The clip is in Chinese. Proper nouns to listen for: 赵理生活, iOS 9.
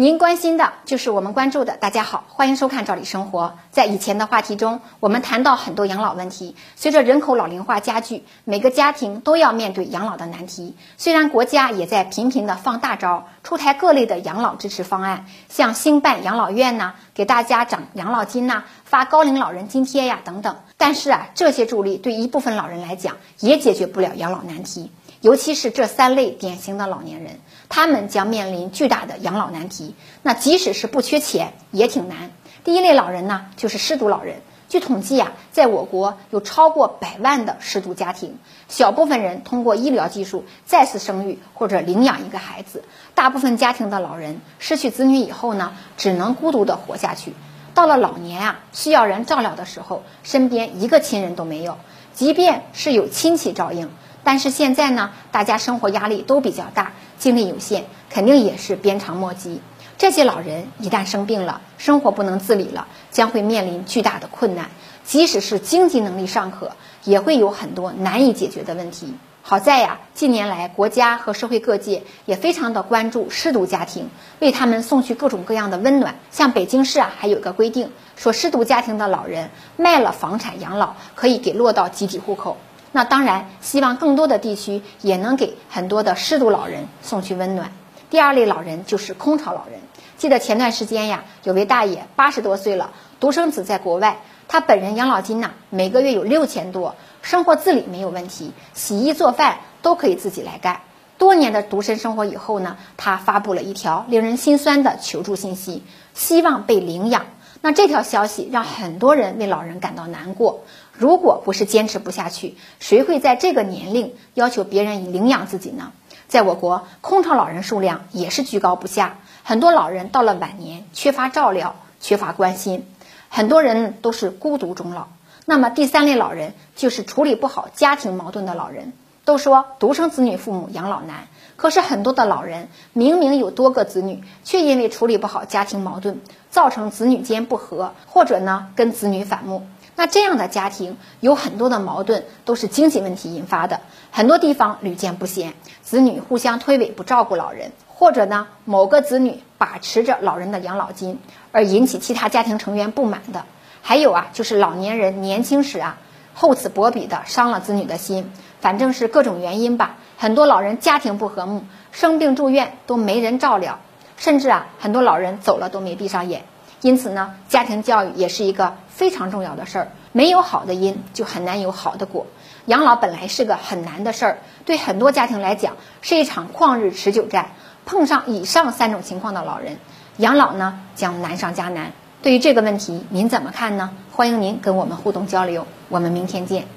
您关心的就是我们关注的。大家好，欢迎收看《赵理生活》。在以前的话题中，我们谈到很多养老问题。随着人口老龄化加剧，每个家庭都要面对养老的难题。虽然国家也在频频的放大招，出台各类的养老支持方案，像兴办养老院呐，给大家涨养老金呐，发高龄老人津贴呀等等。但是啊，这些助力对一部分老人来讲，也解决不了养老难题。尤其是这三类典型的老年人，他们将面临巨大的养老难题。那即使是不缺钱，也挺难。第一类老人呢，就是失独老人。据统计啊，在我国有超过100万的失独家庭，小部分人通过医疗技术再次生育或者领养一个孩子。大部分家庭的老人失去子女以后呢，只能孤独地活下去。到了老年啊，需要人照料的时候，身边一个亲人都没有，即便是有亲戚照应。但是现在呢，大家生活压力都比较大，精力有限，肯定也是鞭长莫及。这些老人一旦生病了，生活不能自理了，将会面临巨大的困难。即使是经济能力尚可，也会有很多难以解决的问题。好在呀，近年来国家和社会各界也非常的关注失独家庭，为他们送去各种各样的温暖。像北京市啊，还有一个规定，说失独家庭的老人卖了房产养老，可以给落到集体户口。那当然，希望更多的地区也能给很多的失独老人送去温暖。第二类老人就是空巢老人。记得前段时间呀，有位大爷80多岁了，独生子在国外，他本人养老金呐，每个月有6000多，生活自理没有问题，洗衣做饭都可以自己来干。多年的独身生活以后呢，他发布了一条令人心酸的求助信息，希望被领养。那这条消息让很多人为老人感到难过。如果不是坚持不下去，谁会在这个年龄要求别人领养自己呢？在我国，空巢老人数量也是居高不下，很多老人到了晚年缺乏照料，缺乏关心，很多人都是孤独终老。那么第三类老人就是处理不好家庭矛盾的老人。都说独生子女父母养老难，可是很多的老人明明有多个子女，却因为处理不好家庭矛盾，造成子女间不和，或者呢跟子女反目。那这样的家庭有很多的矛盾都是经济问题引发的，很多地方屡见不鲜，子女互相推诿不照顾老人，或者呢某个子女把持着老人的养老金，而引起其他家庭成员不满的。还有啊，就是老年人年轻时啊厚此薄彼的伤了子女的心，反正是各种原因吧。很多老人家庭不和睦，生病住院都没人照料，甚至啊很多老人走了都没闭上眼。因此呢，家庭教育也是一个非常重要的事儿。没有好的因，就很难有好的果。养老本来是个很难的事儿，对很多家庭来讲是一场旷日持久战。碰上以上3种情况的老人，养老呢将难上加难。对于这个问题，您怎么看呢？欢迎您跟我们互动交流，我们明天见。